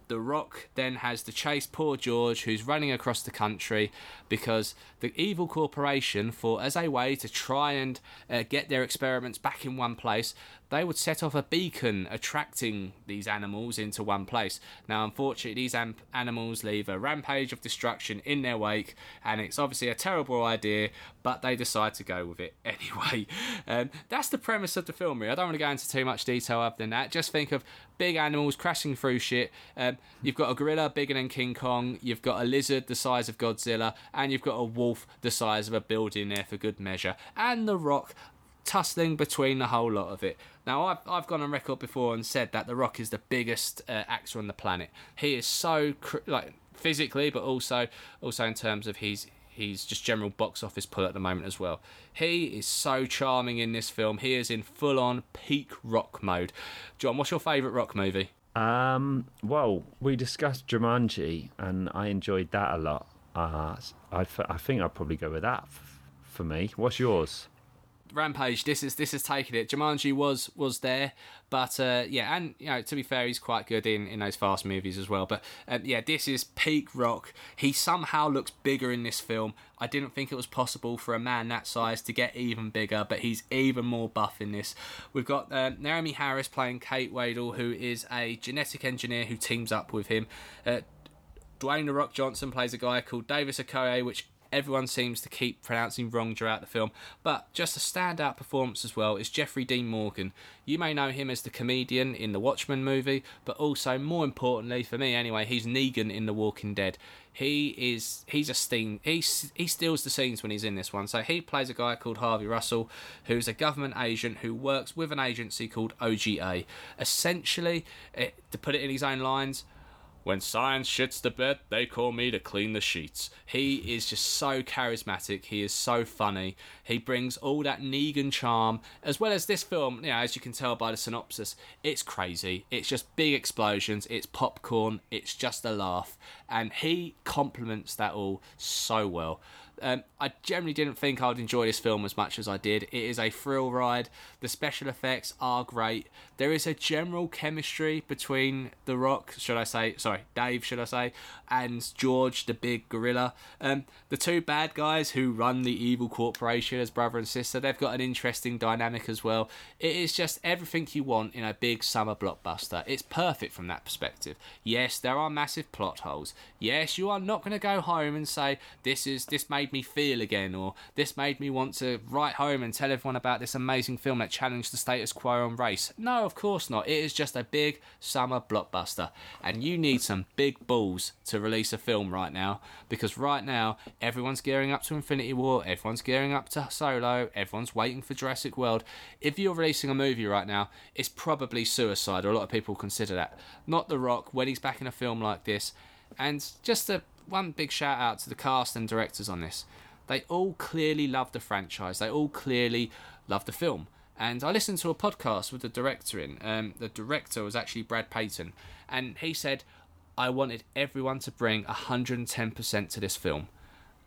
The Rock then has to chase poor George, who's running across the country because the evil corporation, for as a way to try and get their experiments back in one place, they would set off a beacon attracting these animals into one place. Now, unfortunately, these animals leave a rampage of destruction in their wake, and it's obviously a terrible idea, but they decide to go with it anyway. That's the premise of the film, really. I don't want to go into too much detail other than that. Just think of big animals crashing through shit. You've got a gorilla bigger than King Kong, you've got a lizard the size of Godzilla, and you've got a wolf the size of a building there for good measure, and The Rock tussling between the whole lot of it. Now, I've gone on record before and said that The Rock is the biggest actor on the planet. He is so, physically, but also in terms of He's just general box office pull at the moment as well. He is so charming in this film. He is in full-on peak Rock mode. John, what's your favourite Rock movie? Well, we discussed Jumanji, and I enjoyed that a lot. I think I'd probably go with that for me. What's yours? Rampage. This is taking it. Jumanji was there, but yeah, and you know, to be fair, he's quite good in those fast movies as well. But yeah, this is peak Rock. He somehow looks bigger in this film. I didn't think it was possible for a man that size to get even bigger, but he's even more buff in this. We've got Naomi Harris playing Kate Waddell, who is a genetic engineer who teams up with him. Dwayne The Rock Johnson plays a guy called Davis Okoye, which everyone seems to keep pronouncing wrong throughout the film. But just a standout performance as well is Jeffrey Dean Morgan. You may know him as the comedian in the Watchmen movie, but also, more importantly for me anyway, he's Negan in The Walking Dead. He steals the scenes when he's in this one. So he plays a guy called Harvey Russell, who's a government agent who works with an agency called OGA. Essentially, to put it in his own lines, when science shits the bed, they call me to clean the sheets. He is just so charismatic. He is so funny. He brings all that Negan charm, as well as this film, you know, as you can tell by the synopsis, it's crazy. It's just big explosions. It's popcorn. It's just a laugh. And he complements that all so well. I generally didn't think I'd enjoy this film as much as I did. It is a thrill ride. The special effects are great. There is a general chemistry between The Rock, Dave, and George, the big gorilla. The two bad guys who run the evil corporation as brother and sister, they've got an interesting dynamic as well. It is just everything you want in a big summer blockbuster. It's perfect from that perspective. Yes, there are massive plot holes. Yes, you are not going to go home and say, this made me feel again, or this made me want to write home and tell everyone about this amazing film that challenged the status quo on race. No, of course not. It is just a big summer blockbuster, and you need some big balls to release a film right now, because right now everyone's gearing up to Infinity War, everyone's gearing up to Solo, everyone's waiting for Jurassic World. If you're releasing a movie right now, it's probably suicide, or a lot of people consider that. Not The Rock when he's back in a film like this. And just one big shout out to the cast and directors on this. They all clearly love the franchise. They all clearly love the film. And I listened to a podcast with the director in. The director was actually Brad Peyton. And he said, I wanted everyone to bring 110% to this film.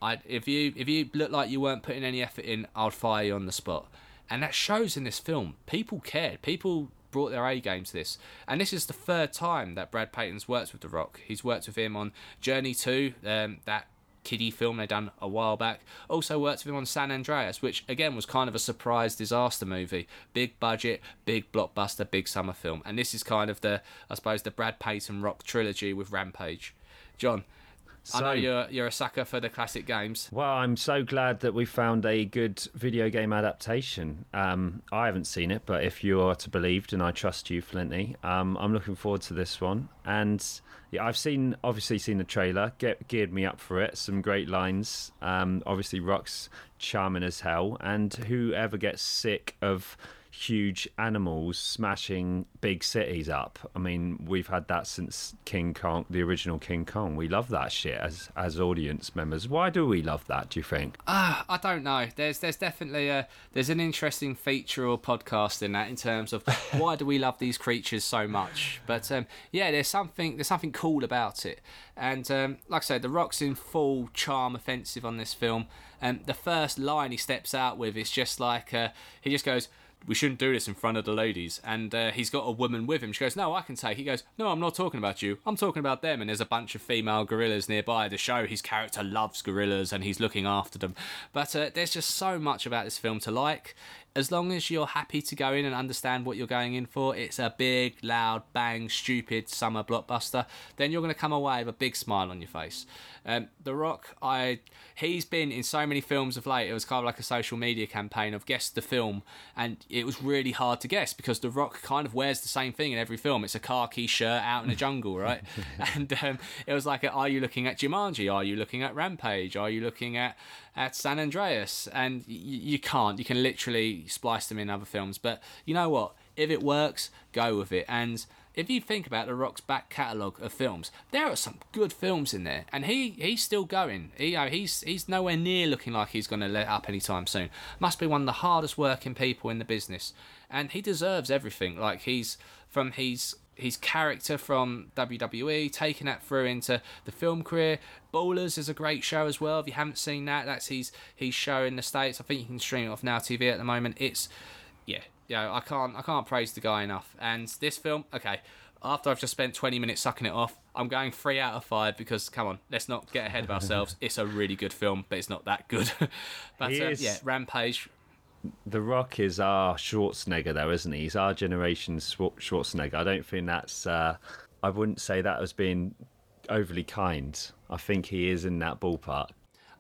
If you look like you weren't putting any effort in, I'll fire you on the spot. And that shows in this film. People cared. People brought their A game to this, and this is the third time that Brad Peyton's worked with The Rock. He's worked with him on Journey 2, that kiddie film they done a while back. Also worked with him on San Andreas, which again was kind of a surprise disaster movie. Big budget, big blockbuster, big summer film, and this is kind of the Brad Peyton Rock trilogy with Rampage. John, so, I know you're a sucker for the classic games. Well, I'm so glad that we found a good video game adaptation. I haven't seen it, but if you are to believed, and I trust you, Flinty, I'm looking forward to this one. And yeah, I've obviously seen the trailer. Geared me up for it. Some great lines. Obviously, Rock's charming as hell, and whoever gets sick of huge animals smashing big cities up. I mean, we've had that since King Kong, the original King Kong. We love that shit as audience members. Why do we love that, do you think? I don't know. There's definitely there's an interesting feature or podcast in that, in terms of why do we love these creatures so much? But yeah, there's something cool about it. And like I said, The Rock's in full charm offensive on this film. And the first line he steps out with is just like, he just goes, we shouldn't do this in front of the ladies. And he's got a woman with him. She goes, no, I can take. He goes, no, I'm not talking about you. I'm talking about them. And there's a bunch of female gorillas nearby to show his character loves gorillas and he's looking after them. But there's just so much about this film to like. As long as you're happy to go in and understand what you're going in for, it's a big, loud, bang, stupid summer blockbuster, then you're going to come away with a big smile on your face. The Rock, he's been in so many films of late, it was kind of like a social media campaign of guess the film, and it was really hard to guess because The Rock kind of wears the same thing in every film. It's a khaki shirt out in the jungle, right? And it was like, are you looking at Jumanji? Are you looking at Rampage? Are you looking at San Andreas? And you can't. You can literally splice them in other films, but you know what, if it works, go with it. And if you think about The Rock's back catalogue of films, there are some good films in there, and he's still going. He's nowhere near looking like he's going to let up anytime soon. Must be one of the hardest working people in the business, and he deserves everything. Like, he's from his character from WWE, taking that through into the film career. Ballers is a great show as well. If you haven't seen that, that's his show in the States. I think you can stream it off Now TV at the moment. It's, yeah, I can't praise the guy enough. And this film, okay, after I've just spent 20 minutes sucking it off, I'm going 3 out of 5 because, come on, let's not get ahead of ourselves. It's a really good film, but it's not that good. But yeah, Rampage. The Rock is our Schwarzenegger, though, isn't he? He's our generation's Schwarzenegger. I don't think that's... I wouldn't say that as being overly kind. I think he is in that ballpark.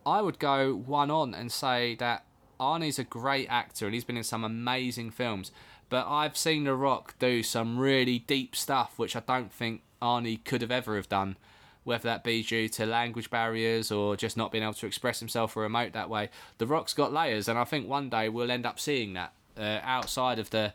I would go one on and say that Arnie's a great actor and he's been in some amazing films, but I've seen The Rock do some really deep stuff which I don't think Arnie could have ever have done, whether that be due to language barriers or just not being able to express himself or emote that way. The Rock's got layers, and I think one day we'll end up seeing that outside of the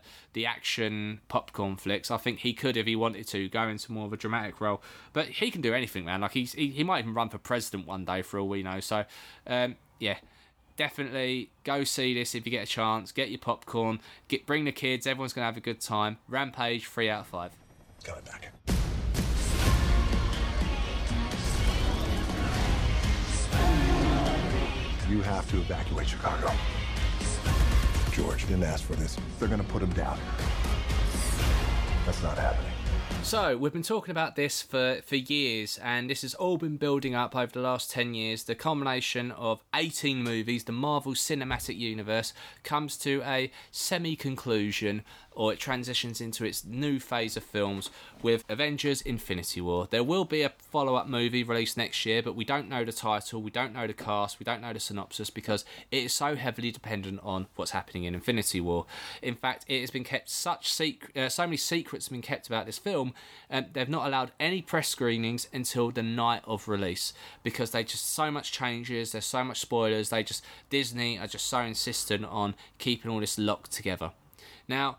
action popcorn flicks. I think he could, if he wanted to, go into more of a dramatic role. But he can do anything, man. Like, he might even run for president one day, for all we know. So, yeah, definitely go see this if you get a chance. Get your popcorn. Bring the kids. Everyone's going to have a good time. Rampage, 3 out of 5. Coming back. You have to evacuate Chicago. George didn't ask for this. They're going to put him down. That's not happening. So, we've been talking about this for years, and this has all been building up over the last 10 years. The culmination of 18 movies, the Marvel Cinematic Universe, comes to a semi-conclusion, or it transitions into its new phase of films with Avengers Infinity War. There will be a follow-up movie released next year, but we don't know the title, we don't know the cast, we don't know the synopsis, because it is so heavily dependent on what's happening in Infinity War. In fact, it has been kept so many secrets have been kept about this film, they've not allowed any press screenings until the night of release, because they just so much changes, there's so much spoilers, Disney are just so insistent on keeping all this locked together. Now,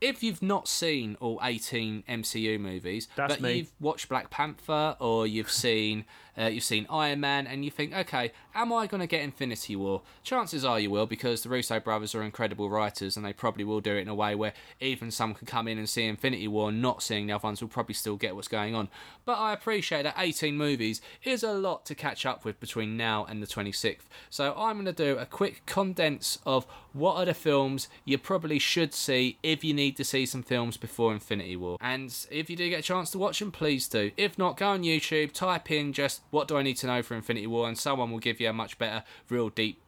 if you've not seen all 18 MCU movies, you've watched Black Panther, or you've seen Iron Man, and you think, okay, am I going to get Infinity War? Chances are you will, because the Russo brothers are incredible writers, and they probably will do it in a way where even some can come in and see Infinity War, and not seeing the other ones will probably still get what's going on. But I appreciate that 18 movies is a lot to catch up with between now and the 26th. So I'm going to do a quick condense of what are the films you probably should see if you need to see some films before Infinity War. And if you do get a chance to watch them, please do. If not, go on YouTube, type in just what do I need to know for Infinity War, and someone will give you a much better real deep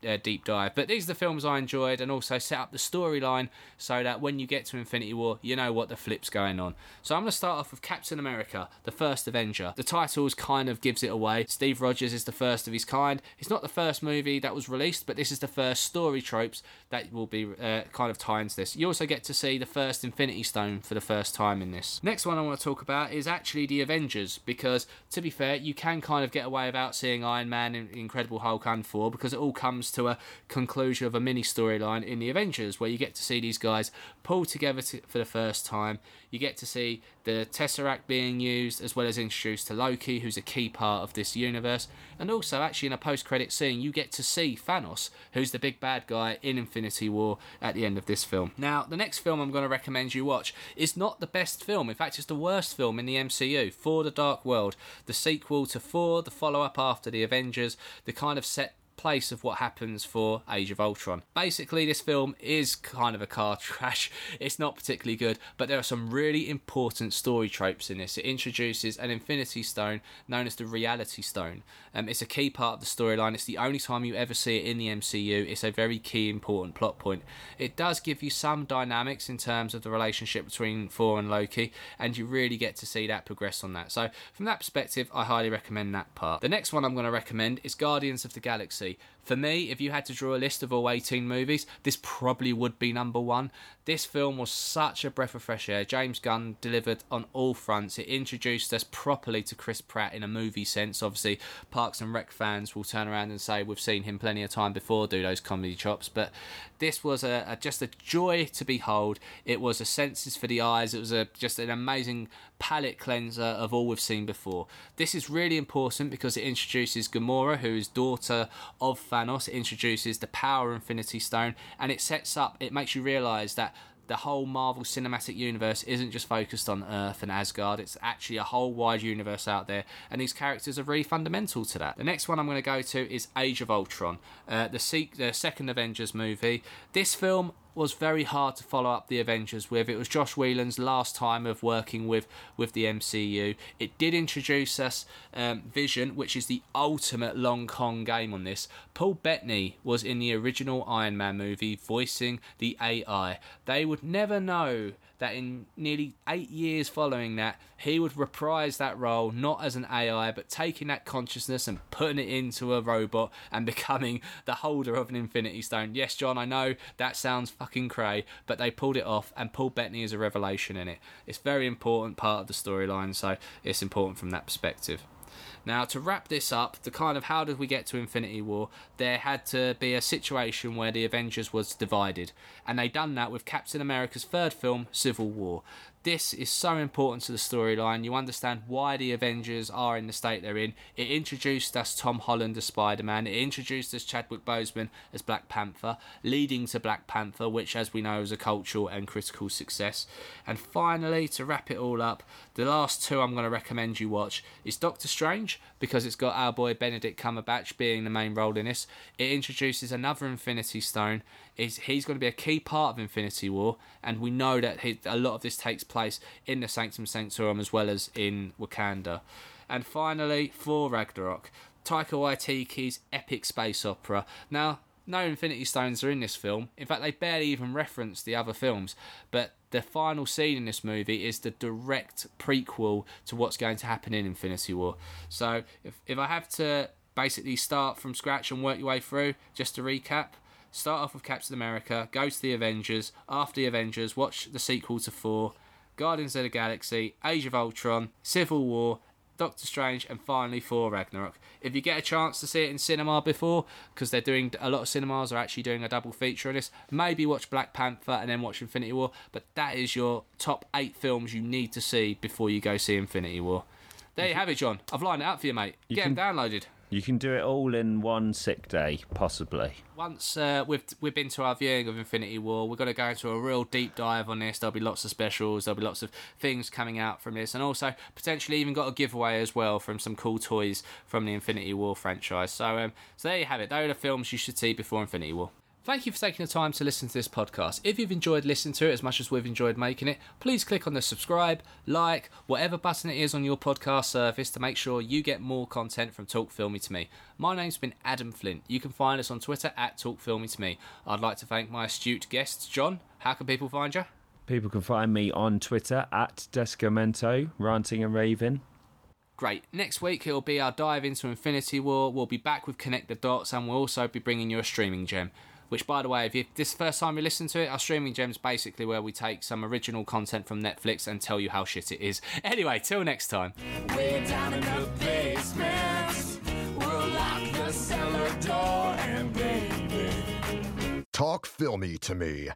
dive. But these are the films I enjoyed, and also set up the storyline so that when you get to Infinity War, you know what the flip's going on. So I'm going to start off with Captain America, the First Avenger. The titles kind of gives it away. Steve Rogers is the first of his kind. It's not the first movie that was released, but this is the first story tropes that will be kind of tie into this. You also get to see the first Infinity Stone for the first time in this. Next one I want to talk about is actually the Avengers, because to be fair, you can kind of get away without seeing Iron Man and Incredible Hulk and Thor, because it all comes to a conclusion of a mini storyline in the Avengers, where you get to see these guys pull together for the first time. You get to see the Tesseract being used, as well as introduced to Loki, who's a key part of this universe. And also, actually, in a post-credit scene, you get to see Thanos, who's the big bad guy in Infinity War at the end of this film. Now, the next film I'm going to recommend you watch is not the best film. In fact, it's the worst film in the MCU, Thor: The Dark World, the sequel to Thor, the follow-up after the Avengers, the kind of set place of what happens for Age of Ultron. Basically, this film is kind of a car crash. It's not particularly good, but there are some really important story tropes in this. It introduces an Infinity Stone known as the Reality Stone. It's a key part of the storyline. It's the only time you ever see it in the MCU. It's a very key, important plot point. It does give you some dynamics in terms of the relationship between Thor and Loki, and you really get to see that progress on that. So, from that perspective, I highly recommend that part. The next one I'm going to recommend is Guardians of the Galaxy. movie. For me, if you had to draw a list of all 18 movies, this probably would be number one. This film was such a breath of fresh air. James Gunn delivered on all fronts. It introduced us properly to Chris Pratt in a movie sense. Obviously, Parks and Rec fans will turn around and say we've seen him plenty of time before do those comedy chops, but this was just a joy to behold. It was a senses for the eyes. It was just an amazing palate cleanser of all we've seen before. This is really important because it introduces Gamora, who is daughter of Thanos. It introduces the Power Infinity Stone, and it makes you realise that the whole Marvel Cinematic Universe isn't just focused on Earth and Asgard, it's actually a whole wide universe out there, and these characters are really fundamental to that. The next one I'm going to go to is Age of Ultron, the second Avengers movie. This film was very hard to follow up the Avengers with. It was Josh Whelan's last time of working with the MCU. It did introduce us Vision, which is the ultimate long con game on this. Paul Bettany was in the original Iron Man movie voicing the AI. They would never know that in nearly 8 years following that, he would reprise that role, not as an AI, but taking that consciousness and putting it into a robot and becoming the holder of an Infinity Stone. Yes, John, I know that sounds fucking cray, but they pulled it off, and Paul Bettany is a revelation in it. It's a very important part of the storyline, so it's important from that perspective. Now, to wrap this up, the kind of how did we get to Infinity War, there had to be a situation where the Avengers was divided, and they done that with Captain America's third film, Civil War. This is so important to the storyline. You understand why the Avengers are in the state they're in. It introduced us Tom Holland as Spider-Man. It introduced us Chadwick Boseman as Black Panther, leading to Black Panther, which, as we know, is a cultural and critical success. And finally, to wrap it all up, the last two I'm going to recommend you watch is Doctor Strange, because it's got our boy Benedict Cumberbatch being the main role in this. It introduces another Infinity Stone. He's going to be a key part of Infinity War, and we know that a lot of this takes place in the Sanctum Sanctorum as well as in Wakanda. And finally, Thor Ragnarok, Taika Waititi's epic space opera. Now, no Infinity Stones are in this film. In fact, they barely even reference the other films, but the final scene in this movie is the direct prequel to what's going to happen in Infinity War. So if I have to basically start from scratch and work your way through, just to recap, start off with Captain America, go to the Avengers, after the Avengers, watch the sequel to Thor, Guardians of the Galaxy, Age of Ultron, Civil War, Doctor Strange, and finally Thor Ragnarok. If you get a chance to see it in cinema before, because a lot of cinemas are actually doing a double feature on this, maybe watch Black Panther and then watch Infinity War, but that is your top 8 films you need to see before you go see Infinity War. There you have it, John. I've lined it up for you, mate. Get them downloaded. You can do it all in one sick day, possibly. Once we've been to our viewing of Infinity War, we're going to go into a real deep dive on this. There'll be lots of specials. There'll be lots of things coming out from this. And also, potentially even got a giveaway as well from some cool toys from the Infinity War franchise. So there you have it. Those are the films you should see before Infinity War. Thank you for taking the time to listen to this podcast. If you've enjoyed listening to it as much as we've enjoyed making it, please click on the subscribe, like, whatever button it is on your podcast service to make sure you get more content from Talk Filmy to Me. My name's been Adam Flint. You can find us on Twitter at Talk Filmy to Me. I'd like to thank my astute guests. John, how can people find you? People can find me on Twitter at Descamento, ranting and raving. Great. Next week, it'll be our dive into Infinity War. We'll be back with Connect the Dots, and we'll also be bringing you a streaming gem. Which, by the way, if this is the first time you listen to it, our streaming gem is basically where we take some original content from Netflix and tell you how shit it is. Anyway, till next time. Way down in the basement, we'll lock the cellar door and baby. Talk Filmy to Me.